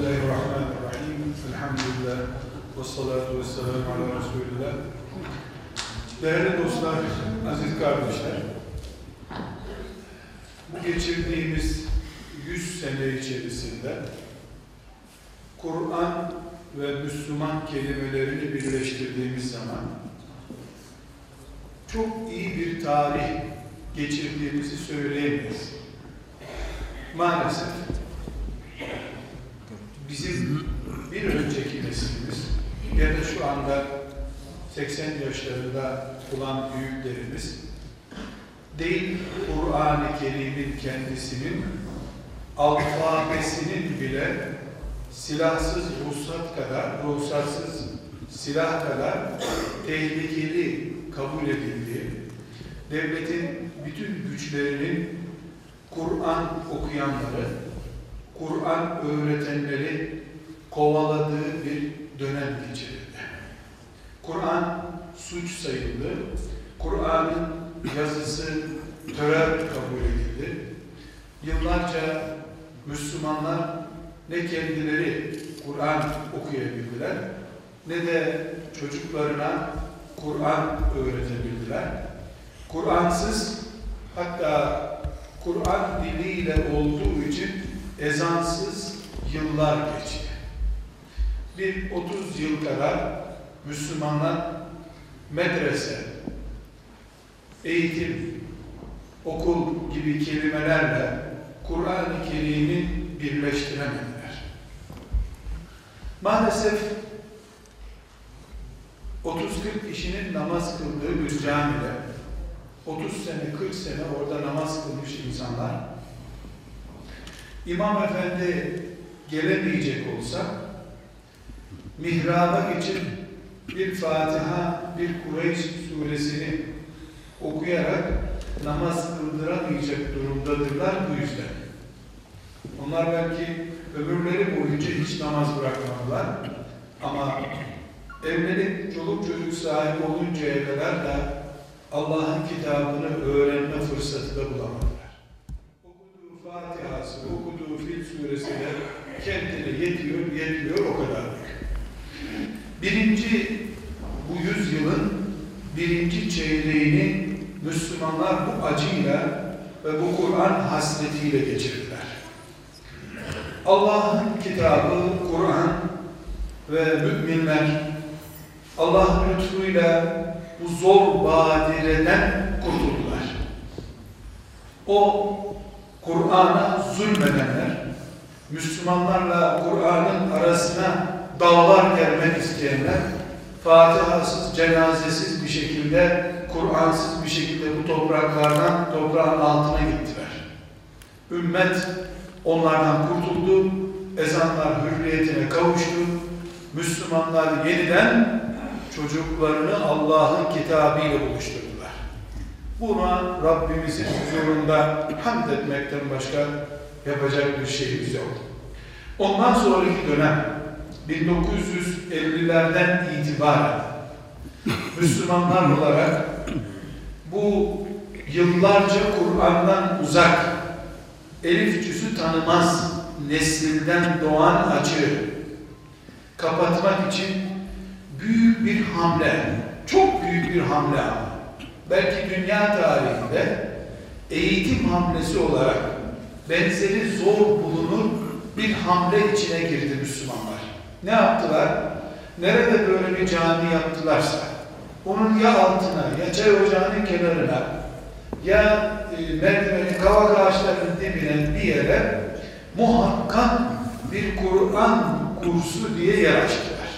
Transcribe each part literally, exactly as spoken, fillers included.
Bismillahirrahmanirrahim. Elhamdülillah. Ve salatu ve selamu ala Resulillah. Değerli dostlar, aziz kardeşler, bu geçirdiğimiz yüz sene içerisinde Kur'an ve Müslüman kelimelerini birleştirdiğimiz zaman çok iyi bir tarih geçirdiğimizi söyleyemeyiz. Maalesef bizim bir önceki neslimiz ya da şu anda seksen yaşlarında olan büyüklerimiz değil, Kur'an-ı Kerim'in kendisinin alfabesinin bile silahsız ruhsat kadar, ruhsatsız silah kadar tehlikeli kabul edildiği, devletin bütün güçlerinin Kur'an okuyanları, Kur'an öğretenleri kovaladığı bir dönem geçirildi. Kur'an suç sayıldı. Kur'an'ın yazısı terör kabul edildi. Yıllarca Müslümanlar ne kendileri Kur'an okuyabildiler, ne de çocuklarına Kur'an öğretebildiler. Kur'ansız, hatta Kur'an diliyle olduğu için ezansız yıllar geçti. Bir otuz yıl kadar Müslümanlar medrese, eğitim, okul gibi kelimelerle Kur'an-ı Kerim'i birleştiremediler. Maalesef otuz kırk kişinin namaz kıldığı bir camide otuz sene, kırk sene orada namaz kılmış insanlar, İmam Efendi gelemeyecek olsa mihraba geçip bir Fatiha, bir Kureyş suresini okuyarak namaz kıldıramayacak durumdadırlar bu yüzden. Onlar belki ömürleri boyunca hiç namaz bırakmadılar ama evlenip çoluk çocuk sahibi oluncaya kadar da Allah'ın kitabını öğrenme fırsatı da bulamadılar. Okuduğu Fatiha'sı, okuduğu Fil suresine kendine yetiyor, yetmiyor o kadar. Birinci, bu yüzyılın birinci çeyreğini Müslümanlar bu acıyla ve bu Kur'an hasretiyle geçirdiler. Allah'ın kitabı Kur'an ve müminler Allah'ın lütfuyla bu zor badireden kurtuldular. O Kur'an'a zulmedenler, Müslümanlarla Kur'an'ın arasına dağlar gelmek isteyenler, Fatihasız, cenazesiz bir şekilde, Kur'ansız bir şekilde bu topraklardan, toprağın altına gittiler. Ümmet onlardan kurtuldu, ezanlar hürriyetine kavuştu, Müslümanlar yeniden çocuklarını Allah'ın kitabıyla buluşturdular. Buna Rabbimizin huzurunda hamd etmekten başka yapacak bir şeyimiz yok. Ondan sonraki dönem bin dokuz yüz ellilerden itibaren Müslümanlar olarak bu yıllarca Kur'an'dan uzak, elifcüsü tanımaz neslinden doğan açığı kapatmak için büyük bir hamle, çok büyük bir hamle, belki dünya tarihinde eğitim hamlesi olarak benzeri zor bulunur bir hamle içine girdi Müslümanlar. Ne yaptılar? Nerede böyle bir cami yaptılarsa, onun ya altına, ya çay ocağının kenarına, ya merdivenin, kavak ağaçlarının dibine bir yere muhakkak bir Kur'an kursu diye yer açtılar.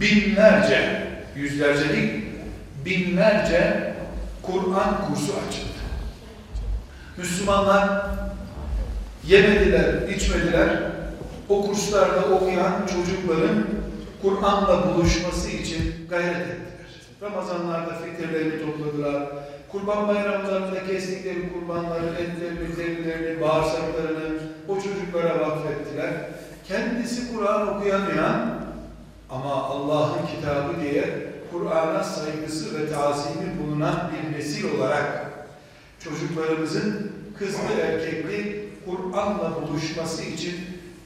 Binlerce, yüzlerce değil, binlerce Kur'an kursu açıldı. Müslümanlar yemediler, içmediler. O kurslarda okuyan çocukların Kur'an'la buluşması için gayret ettiler. Ramazanlarda fitirlerini topladılar. Kurban bayramlarında kestikleri kurbanları, etlerini, derilerini, bağırsaklarını o çocuklara vakfettiler. Kendisi Kur'an okuyamayan ama Allah'ın kitabı diye Kur'an'a saygısı ve tazimi bulunan bir nesil olarak çocuklarımızın kızlı erkekli Kur'an'la buluşması için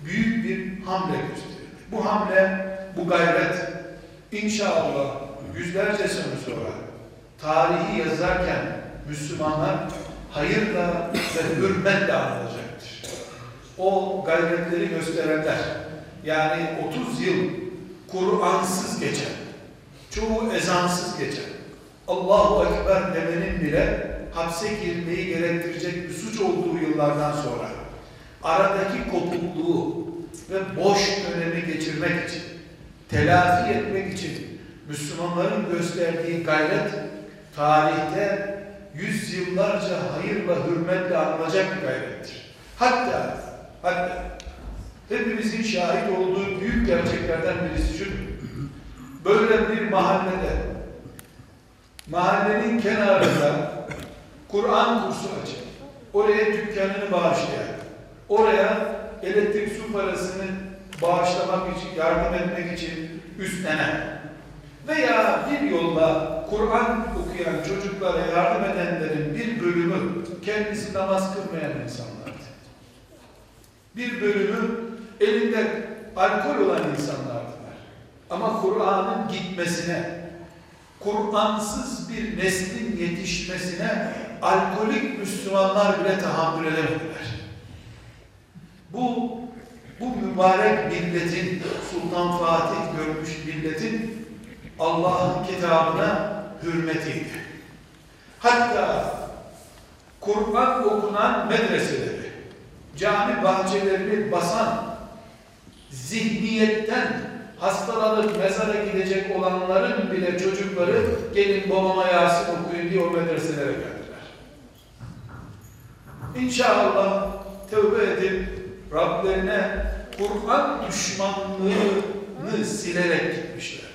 büyük bir hamle gösteriyor. Bu hamle, bu gayret inşallah yüzlerce sene sonra tarihi yazarken Müslümanlar hayırla ve hürmetle anılacaktır. O gayretleri gösterenler, yani otuz yıl Kur'ansız geçen, çoğu ezansız geçen, Allahu Ekber demenin bile hapse girmeyi gerektirecek bir suç olduğu yıllardan sonra aradaki kopukluğu ve boş dönemi geçirmek için, telafi etmek için Müslümanların gösterdiği gayret tarihte yüzyıllarca hayırla hürmetle anılacak bir gayrettir. Hatta, hatta hepimizin şahit olduğu büyük gerçeklerden birisi şu: böyle bir mahallede, mahallenin kenarında Kur'an kursu açık, oraya dükkanını bağışlayan, oraya elektrik su parasını bağışlamak için, yardım etmek için üstlenen veya bir yolla Kur'an okuyan çocuklara yardım edenlerin bir bölümü kendisi namaz kılmayan insanlardı. Bir bölümü elinde alkol olan insanlardılar. Ama Kur'an'ın gitmesine, Kur'ansız bir neslin yetişmesine alkolik Müslümanlar bile tahammül edemediler. Bu, bu mübarek milletin, Sultan Fatih görmüş milletin Allah'ın kitabına hürmetiydi. Hatta Kur'an okunan medreseleri, cami bahçelerini basan, zihniyetten hastalanıp mezara gidecek olanların bile çocukları gelin babama Yasin okuyun diye o medreselere geldiler. İnşallah tövbe edip Rablerine Kur'an düşmanlığını silerek gitmişlerdir.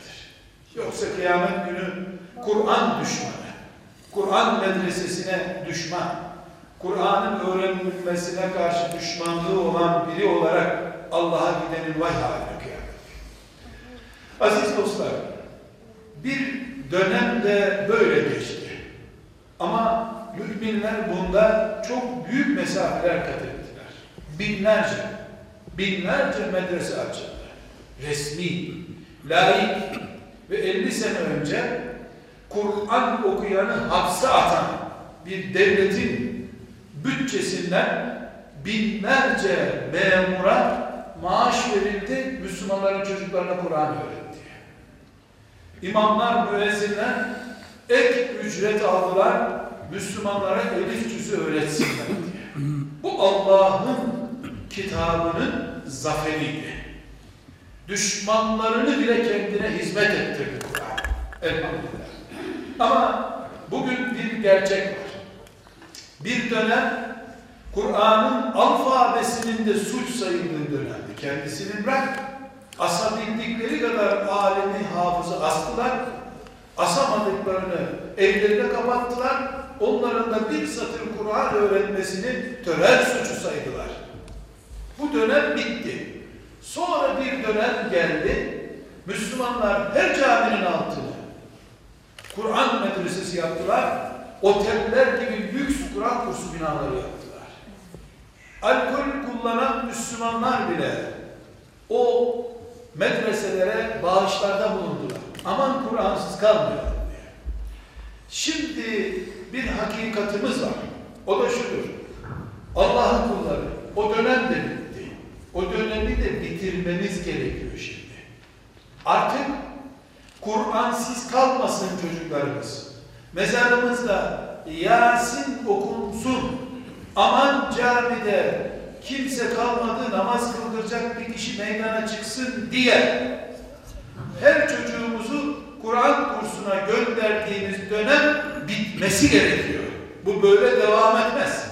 Yoksa kıyamet günü Kur'an düşmanı, Kur'an medresesine düşman, Kur'an'ın öğrenilmesine karşı düşmanlığı olan biri olarak Allah'a gidenin vay haline kıyamet. Aziz dostlar, bir dönem de böyle geçti. Ama müminler bunda çok büyük mesafeler kat ettiler. Binlerce, binlerce medrese açıldı. Resmi, laik ve elli sene önce Kur'an okuyanı hapse atan bir devletin bütçesinden binlerce memura maaş verildi, Müslümanların çocuklarına Kur'an öğretti. İmamlar, müezzinler ek ücret aldılar, Müslümanlara elif cüzü öğretsinler diye. Bu Allah'ın kitabının zaferiydi. Düşmanlarını bile kendine hizmet ettirdi Kur'an. Elhamdülillah. Ama bugün bir gerçek var. Bir dönem Kur'an'ın alfabesinin de suç sayıldığı dönemdi. Kendisini bırak. Asabildikleri kadar alemi hafızı astılar. Asamadıklarını evlerine kapattılar. Onların da bir satır Kur'an öğrenmesini törel suçu saydılar. Bu dönem bitti. Sonra bir dönem geldi. Müslümanlar her caminin altını Kur'an medresesi yaptılar. Oteller gibi lüks Kur'an kursu binaları yaptılar. Alkol kullanan Müslümanlar bile o medreselere bağışlarda bulundular. Aman Kur'ansız kalmayalım diye. Şimdi bir hakikatimiz var. O da şudur: Allah'ın kulları. O dönem de bitti. O dönemi de bitirmemiz gerekiyor şimdi. Artık Kur'ansız kalmasın çocuklarımız. Mezarımızda Yasin okunsun. Aman camide kimse kalmadı, namaz kıldıracak bir kişi meydana çıksın diye her çocuğumuzu Kur'an kursuna gönderdiğimiz dönem bitmesi gerekiyor. Bu böyle devam etmez.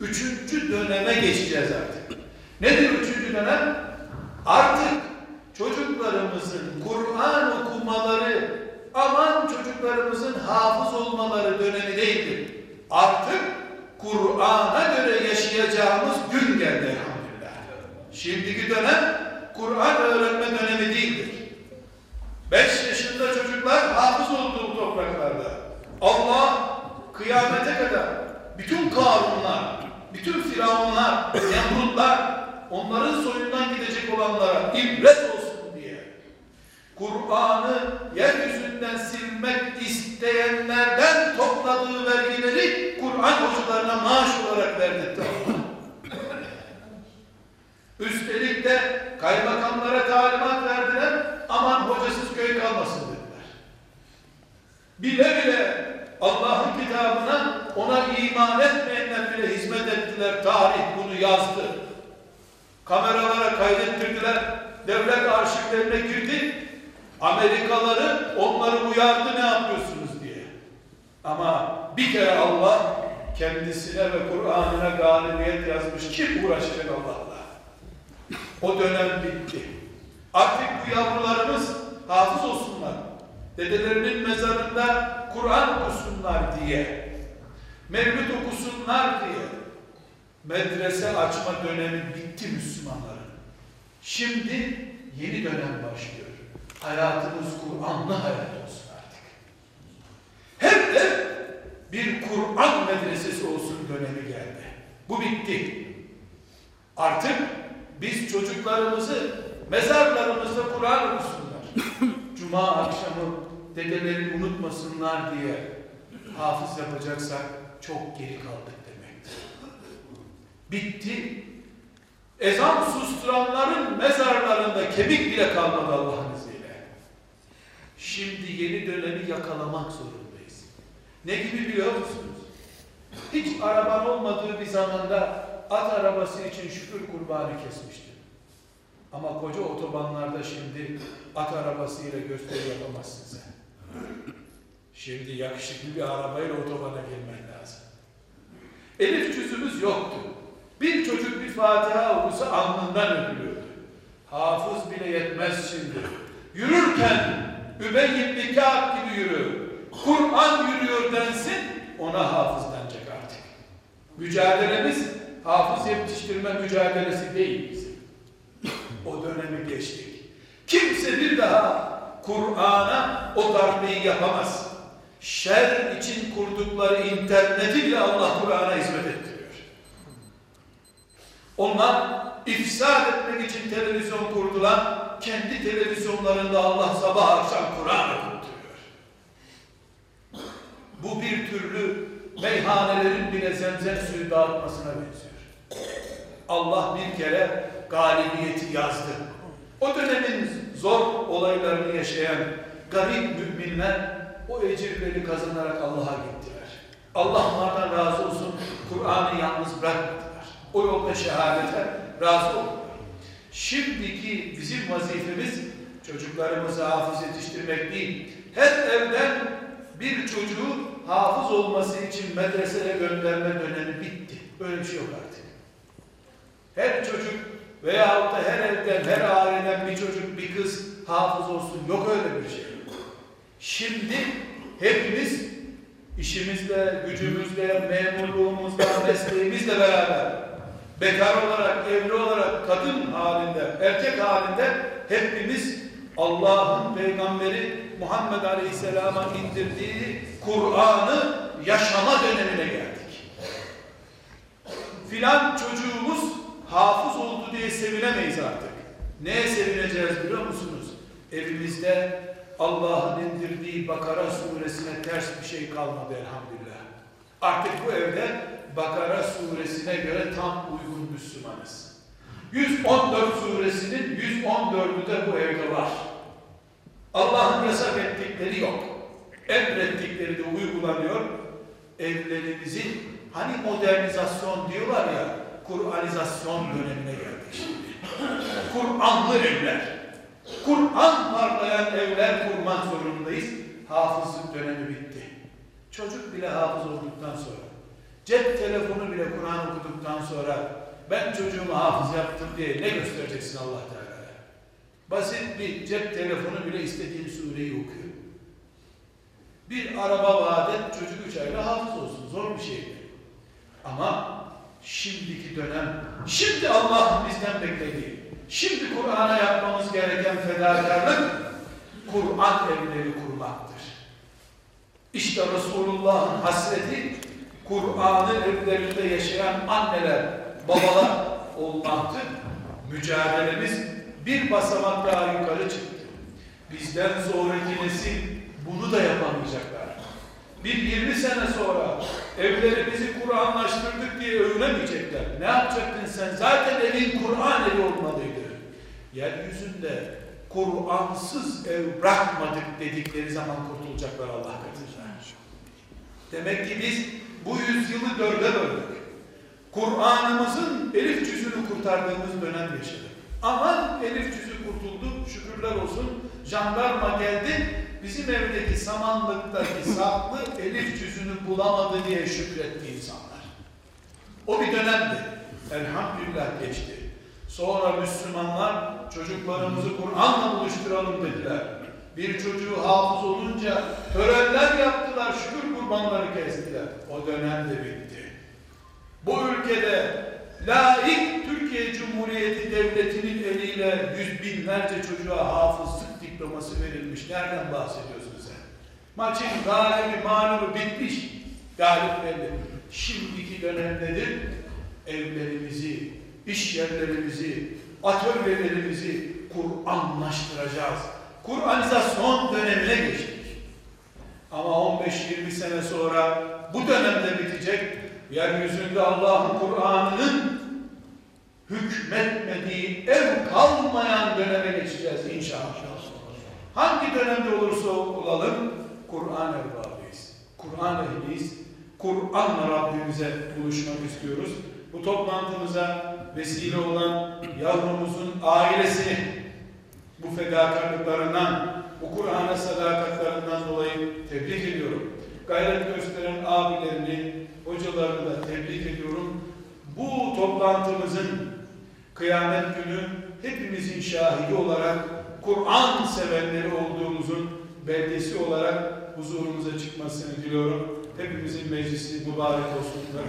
Üçüncü döneme geçeceğiz artık. Nedir üçüncü dönem? Artık çocuklarımızın Kur'an okumaları, aman çocuklarımızın hafız olmaları dönemi değildir. Artık Kur'an'a göre yaşayacağımız gün geldi elhamdülillah. Şimdiki dönem Kur'an öğrenme dönemi değildir. Beş yaşında çocuklar hafız oldu bu topraklarda. Allah kıyamete kadar bütün Karunlar, bütün Firavunlar, Nemrutlar, onların soyundan gidecek olanlara ibret olsun diye Kur'an'ı yeryüzünden silmek isteyenlerden topladığı vergileri Kur'an hocalarına maaş olarak verdi. Üstelik de kaymakamlara talimat verdiler, aman hocasız köy kalmasın dediler. Bile bile Allah'ın kitabına, ona iman etmeyenler bile hizmet ettiler. Tarih bunu yazdı. Kameralara kaydettirdiler. Devlet arşivlerine girdi. Amerikaları onları uyardı, ne yapıyorsunuz diye. Ama bir kere Allah kendisine ve Kur'an'ına galibiyet yazmış. Kim uğraşacak Allah'la? O dönem bitti. Artık bu yavrularımız hafız olsunlar. Dedelerinin mezarında Kur'an okusunlar diye, mevlüt okusunlar diye medrese açma dönemi bitti Müslümanların. Şimdi yeni dönem başlıyor. Hayatımız Kur'anlı hayat olsun artık. Hep de bir Kur'an medresesi olsun dönemi geldi. Bu bitti. Artık biz çocuklarımızı mezarlarımızda Kur'an okusunlar. Cuma akşamı dedeleri unutmasınlar diye hafız yapacaksak çok geri kaldık demektir. Bitti. Ezan susturanların mezarlarında kemik bile kalmadı Allah'ın izniyle. Şimdi yeni dönemi yakalamak zorundayız. Ne gibi biliyor musunuz? Hiç araban olmadığı bir zamanda at arabası için şükür kurbanı kesmiştim. Ama koca otobanlarda şimdi at arabasıyla gösteri yapamaz size. Şimdi yakışıklı bir arabayla otobana girmen lazım. Elif cüzümüz yoktu. Bir çocuk bir Fatiha okusa alnından öpülüyordu. Hafız bile yetmez şimdi. Yürürken Übey ibn Kâb gibi yürü. Kur'an yürüyor densin, ona hafızlanacak artık. Mücadelemiz hafız yetiştirme mücadelesi değil bizim. O dönemi geçtik. Kimse bir daha Kur'an'a o darbeyi yapamaz. Şer için kurdukları interneti bile Allah Kur'an'a hizmet ettiriyor. Onlar ifsad etmek için televizyon kurdular. Kendi televizyonlarında Allah sabah akşam Kur'an okutuyor. Bu bir türlü meyhanelerin bile zemzem suyu dağıtmasına benziyor. Allah bir kere galibiyeti yazdı. O dönemin zor olaylarını yaşayan garip müminler o ecirleri kazanarak Allah'a gittiler. Allah onlardan razı olsun, Kur'an'ı yalnız bırakmadılar. O yolda şehadete razı oldular. Şimdiki bizim vazifemiz çocuklarımızı hafız yetiştirmek değil. Her evden bir çocuğu hafız olması için medreseye gönderme dönemi bitti. Böyle bir şey yok artık. Her çocuk veyahut da her evden, her aileden bir çocuk, bir kız hafız olsun. Yok öyle bir şey. Şimdi hepimiz işimizle, gücümüzle, memurluğumuzla, mesleğimizle beraber bekar olarak, evli olarak, kadın halinde, erkek halinde hepimiz Allah'ın Peygamberi Muhammed Aleyhisselam'a indirdiği Kur'an'ı yaşama dönemine geldik. Filan çocuğumuz hafız oldu diye sevinemeyiz artık. Neye sevineceğiz biliyor musunuz? Evimizde Allah'ın indirdiği Bakara suresine ters bir şey kalmadı elhamdülillah. Artık bu evde Bakara suresine göre tam uygun Müslümanız. yüz on dört suresinin yüz on dördü de bu evde var. Allah'ın yasak ettikleri yok. Emrettikleri de uygulanıyor. Evlerimizin hani modernizasyon diyorlar ya, Kur'anizasyon dönemine geldik şimdi. Kur'anlı evler, Kur'an parlayan evler kurmak zorundayız. Hafızlık dönemi bitti. Çocuk bile hafız olduktan sonra, cep telefonu bile Kur'an okuduktan sonra ben çocuğumu hafız yaptım diye ne göstereceksin Allah Teala'ya? Basit bir cep telefonu bile istediğim sureyi okuyor. Bir araba vaat et, çocuk üç ayda hafız olsun. Zor bir şey değil. Ama şimdiki dönem, şimdi Allah'ın bizden beklediği, şimdi Kur'an'a yapmamız gereken fedakarlık, Kur'an evleri kurmaktır. İşte Resulullah'ın hasreti, Kur'an'ı evlerinde yaşayan anneler, babalar olmaktır. Mücadelemiz bir basamak daha yukarı çıktı. Bizden sonraki nesil bunu da yapamayacaklar. Bir yirmi sene sonra evlerimizi Kur'anlaştırdık diye övünemeyecekler. Ne yapacaktın sen? Zaten evin Kur'an evi olmalıydı. Yeryüzünde Kur'ansız ev bırakmadık dedikleri zaman kurtulacaklar Allah katında. Demek ki biz bu yüzyılı dörde böldük. Kur'an'ımızın elif cüzünü kurtardığımız dönem yaşadık. Aman elif cüzü kurtuldu, şükürler olsun. Jandarma geldi, bizim evdeki samanlıktaki saklı elif cüzünü bulamadı diye şükretti insanlar. O bir dönemdi. Elhamdülillah geçti. Sonra Müslümanlar çocuklarımızı Kur'an'la buluşturalım dediler. Bir çocuğu hafız olunca törenler yaptılar, şükür kurbanları kestiler. O dönem de bitti. Bu ülkede laik Türkiye Cumhuriyeti Devleti'nin eliyle yüz binlerce çocuğa hafızlık diploması verilmiş. Nereden bahsediyorsun sen? Maçın galibi mağlubu bitmiş. Galip belli. Şimdiki dönemdedir. Evlerimizi, iş yerlerimizi, atölyelerimizi Kur'anlaştıracağız. Kur'anizasyon dönemine geçtik. Ama on beş yirmi sene sonra bu dönemde bitecek. Yeryüzünde Allah'ın Kur'an'ının hükmetmediği ev kalmayan döneme geçeceğiz inşallah. Hangi dönemde olursa olalım Kur'an evladıyız. Kur'an ehliyiz. Kur'an'la Rabbimize buluşmak istiyoruz. Bu toplantımıza vesile olan yavrumuzun ailesini bu fedakarlıklarından, bu Kur'an'a sadakatlerinden dolayı tebrik ediyorum. Gayret gösteren abilerini, hocalarını da tebrik ediyorum. Bu toplantımızın kıyamet günü hepimizin şahidi olarak Kur'an sevenleri olduğumuzun belgesi olarak huzurumuza çıkmasını diliyorum. Hepimizin meclisi mübarek olsun.